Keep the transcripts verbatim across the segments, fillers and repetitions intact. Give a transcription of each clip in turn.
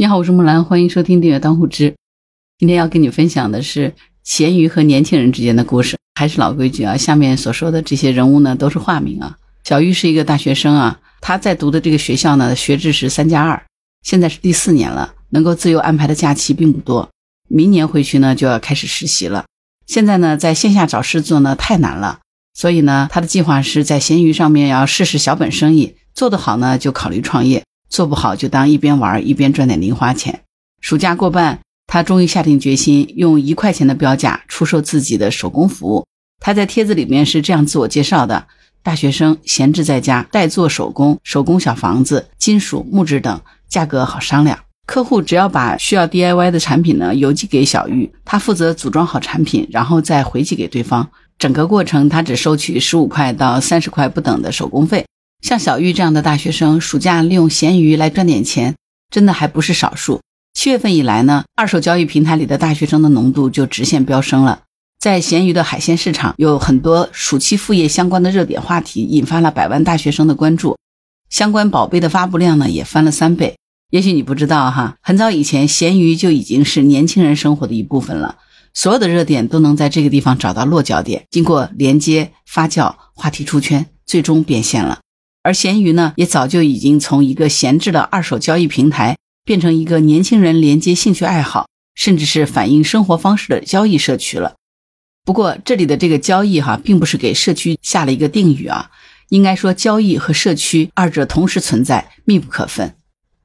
你好，我是木兰，欢迎收听订阅当户知。今天要跟你分享的是咸鱼和年轻人之间的故事。还是老规矩啊，下面所说的这些人物呢都是化名啊。小玉是一个大学生啊，他在读的这个学校呢学制是三加二，现在是第四年了，能够自由安排的假期并不多，明年回去呢就要开始实习了。现在呢在线下找事做呢太难了，所以呢他的计划是在闲鱼上面要试试小本生意，做得好呢就考虑创业，做不好就当一边玩一边赚点零花钱。暑假过半，他终于下定决心用一块钱的标价出售自己的手工服务。他在帖子里面是这样自我介绍的：大学生，闲置在家，代做手工、手工小房子、金属、木质等，价格好商量。客户只要把需要 D I Y 的产品呢邮寄给小玉，他负责组装好产品，然后再回寄给对方。整个过程他只收取十五块到三十块不等的手工费。像小玉这样的大学生，暑假利用闲鱼来赚点钱，真的还不是少数。七月份以来呢，二手交易平台里的大学生的浓度就直线飙升了。在闲鱼的海鲜市场，有很多暑期副业相关的热点话题，引发了百万大学生的关注。相关宝贝的发布量呢，也翻了三倍。也许你不知道哈，很早以前，闲鱼就已经是年轻人生活的一部分了。所有的热点都能在这个地方找到落脚点，经过连接、发酵、话题出圈，最终变现了。而闲鱼呢，也早就已经从一个闲置的二手交易平台，变成一个年轻人连接兴趣爱好，甚至是反映生活方式的交易社区了。不过这里的这个交易哈、啊，并不是给社区下了一个定语啊，应该说交易和社区二者同时存在，密不可分。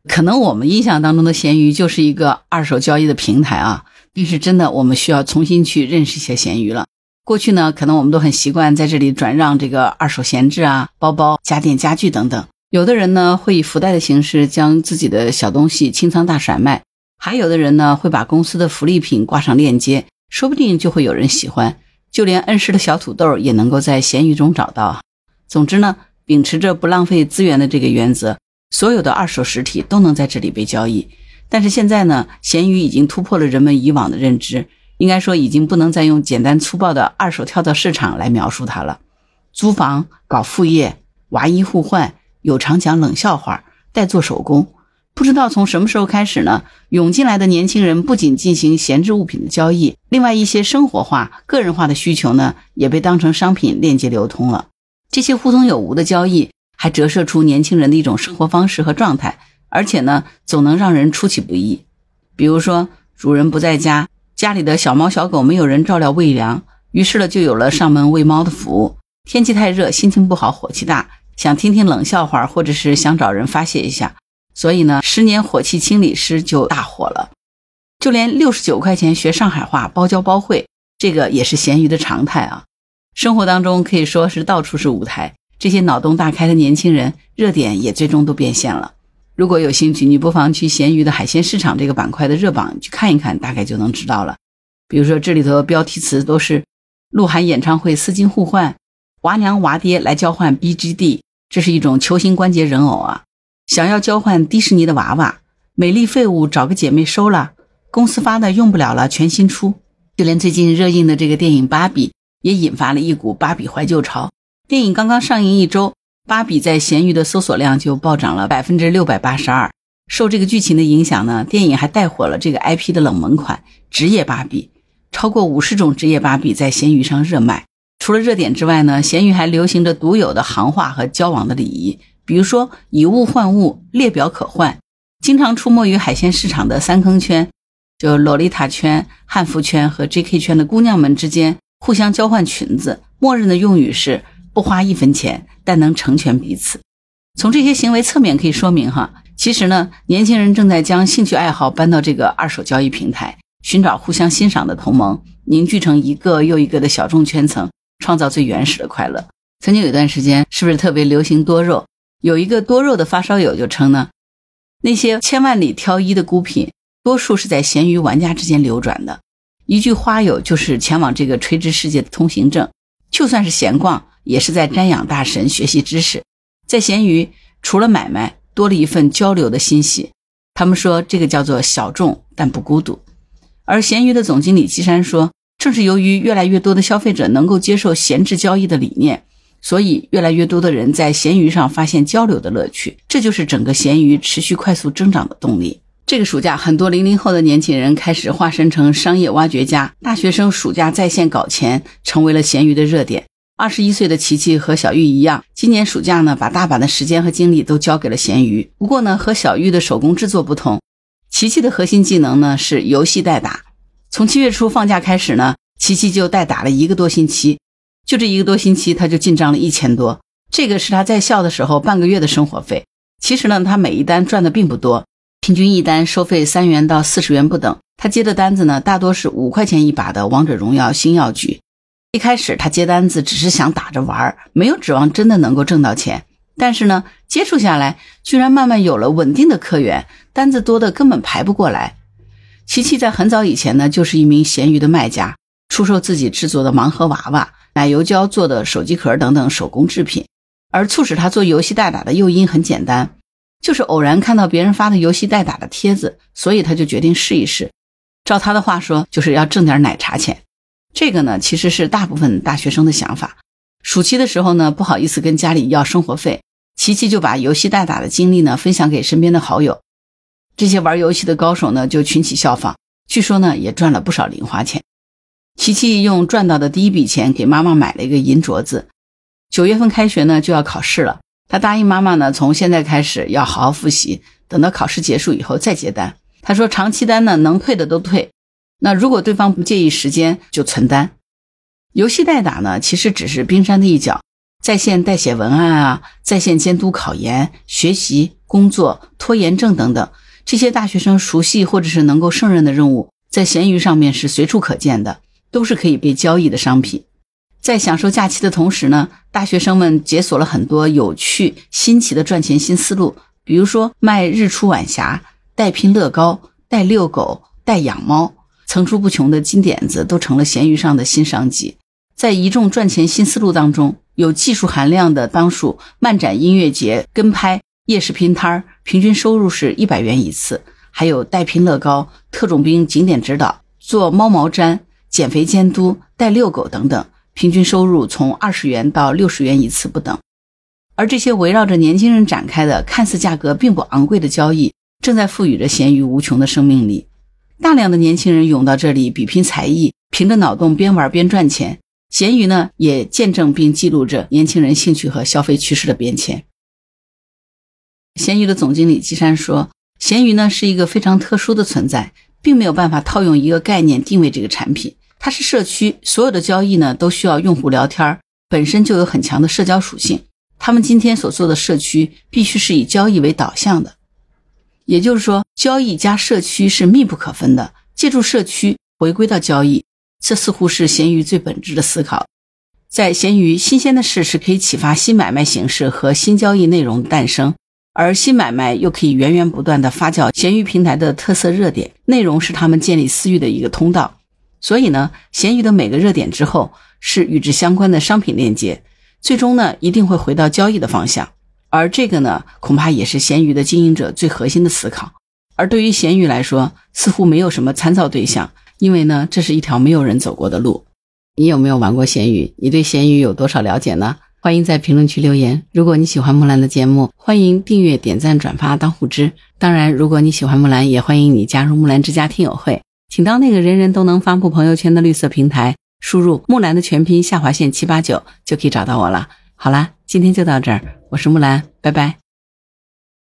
可能我们印象当中的闲鱼就是一个二手交易的平台啊，但是真的我们需要重新去认识一下闲鱼了。过去呢，可能我们都很习惯在这里转让这个二手闲置啊、包包、家电、家具等等。有的人呢会以福袋的形式将自己的小东西清仓大甩卖，还有的人呢会把公司的福利品挂上链接，说不定就会有人喜欢。就连恩施的小土豆也能够在闲鱼中找到。总之呢，秉持着不浪费资源的这个原则，所有的二手实体都能在这里被交易。但是现在呢，闲鱼已经突破了人们以往的认知。应该说已经不能再用简单粗暴的二手跳蚤市场来描述它了。租房、搞副业、娃衣互换、有偿讲冷笑话、代做手工。不知道从什么时候开始呢，涌进来的年轻人不仅进行闲置物品的交易，另外一些生活化、个人化的需求呢，也被当成商品链接流通了。这些互通有无的交易还折射出年轻人的一种生活方式和状态，而且呢总能让人出其不意。比如说主人不在家，家里的小猫小狗没有人照料喂粮，于是呢就有了上门喂猫的服务。天气太热，心情不好，火气大，想听听冷笑话，或者是想找人发泄一下，所以呢十年火气清理师就大火了。就连六十九块钱学上海话，包教包会，这个也是闲鱼的常态啊。生活当中可以说是到处是舞台，这些脑洞大开的年轻人，热点也最终都变现了。如果有兴趣，你不妨去闲鱼的海鲜市场这个板块的热榜去看一看，大概就能知道了。比如说这里头的标题词都是鹿晗演唱会丝巾互换，娃娘娃爹来交换 B G D， 这是一种球形关节人偶啊。想要交换迪士尼的娃娃，美丽废物找个姐妹收了，公司发的用不了了，全新出。就连最近热映的这个电影芭比，也引发了一股芭比怀旧潮。电影刚刚上映一周，芭比在闲鱼的搜索量就暴涨了 百分之六百八十二。 受这个剧情的影响呢，电影还带火了这个 I P 的冷门款职业芭比，超过五十种职业芭比在闲鱼上热卖。除了热点之外呢，闲鱼还流行着独有的行话和交往的礼仪，比如说以物换物、列表可换。经常出没于海鲜市场的三坑圈，就洛丽塔圈、汉服圈和 J K 圈的姑娘们之间互相交换裙子，默认的用语是不花一分钱，但能成全彼此。从这些行为侧面可以说明哈，其实呢，年轻人正在将兴趣爱好搬到这个二手交易平台，寻找互相欣赏的同盟，凝聚成一个又一个的小众圈层，创造最原始的快乐。曾经有一段时间，是不是特别流行多肉？有一个多肉的发烧友就称呢，那些千万里挑一的孤品，多数是在闲鱼玩家之间流转的。一句花友就是前往这个垂直世界的通行证，就算是闲逛，也是在瞻仰大神，学习知识。在闲鱼除了买卖，多了一份交流的欣喜。他们说这个叫做小众但不孤独。而闲鱼的总经理季山说，正是由于越来越多的消费者能够接受闲置交易的理念，所以越来越多的人在闲鱼上发现交流的乐趣，这就是整个闲鱼持续快速增长的动力。这个暑假，很多零零后的年轻人开始化身成商业挖掘家，大学生暑假在线搞钱成为了闲鱼的热点。二十一岁的琪琪和小玉一样，今年暑假呢，把大把的时间和精力都交给了闲鱼。不过呢，和小玉的手工制作不同，琪琪的核心技能呢是游戏代打。从七月初放假开始呢，琪琪就代打了一个多星期，就这一个多星期他就进账了一千多，这个是他在校的时候半个月的生活费。其实呢，他每一单赚的并不多，平均一单收费三元到四十元不等。他接的单子呢，大多是五块钱一把的王者荣耀新药局。一开始他接单子只是想打着玩，没有指望真的能够挣到钱，但是呢，接触下来居然慢慢有了稳定的客源，单子多的根本排不过来。琪琪在很早以前呢，就是一名闲鱼的卖家，出售自己制作的盲盒娃娃、奶油胶做的手机壳等等手工制品。而促使他做游戏代打的诱因很简单，就是偶然看到别人发的游戏代打的帖子，所以他就决定试一试。照他的话说，就是要挣点奶茶钱。这个呢，其实是大部分大学生的想法。暑期的时候呢，不好意思跟家里要生活费，琪琪就把游戏代打的经历呢分享给身边的好友。这些玩游戏的高手呢就群起效仿，据说呢也赚了不少零花钱。琪琪用赚到的第一笔钱给妈妈买了一个银镯子。九月份开学呢就要考试了，她答应妈妈呢从现在开始要好好复习，等到考试结束以后再接单。她说长期单呢能退的都退，那如果对方不介意时间就存单。游戏代打呢其实只是冰山的一角，在线代写文案啊，在线监督考研、学习、工作、拖延症等等，这些大学生熟悉或者是能够胜任的任务，在闲鱼上面是随处可见的，都是可以被交易的商品。在享受假期的同时呢，大学生们解锁了很多有趣新奇的赚钱新思路，比如说卖日出晚霞、带拼乐高、带遛狗、带养猫，层出不穷的金点子都成了闲鱼上的新商机。在一众赚钱新思路当中，有技术含量的当属漫展音乐节跟拍、夜市拼摊，平均收入是一百元一次，还有带拼乐高、特种兵景点指导、做猫毛毡、减肥监督、带遛狗等等，平均收入从二十元到六十元一次不等。而这些围绕着年轻人展开的看似价格并不昂贵的交易，正在赋予着闲鱼无穷的生命力。大量的年轻人涌到这里比拼才艺，凭着脑洞边玩边赚钱。闲鱼呢也见证并记录着年轻人兴趣和消费趋势的变迁。闲鱼的总经理季山说，闲鱼呢是一个非常特殊的存在，并没有办法套用一个概念定位这个产品。它是社区，所有的交易呢都需要用户聊天，本身就有很强的社交属性。他们今天所做的社区必须是以交易为导向的，也就是说，交易加社区是密不可分的。借助社区回归到交易，这似乎是闲鱼最本质的思考。在闲鱼，新鲜的事是可以启发新买卖形式和新交易内容的诞生，而新买卖又可以源源不断地发酵闲鱼平台的特色热点，内容是他们建立私域的一个通道。所以呢，闲鱼的每个热点之后是与之相关的商品链接，最终呢一定会回到交易的方向。而这个呢，恐怕也是闲鱼的经营者最核心的思考。而对于闲鱼来说，似乎没有什么参照对象，因为呢，这是一条没有人走过的路。你有没有玩过闲鱼？你对闲鱼有多少了解呢？欢迎在评论区留言。如果你喜欢木兰的节目，欢迎订阅、点赞、转发当护知。当然，如果你喜欢木兰，也欢迎你加入木兰之家听友会。请到那个人人都能发布朋友圈的绿色平台，输入木兰的全拼下划线七八九就可以找到我了。好啦，今天就到这儿，我是木兰，拜拜。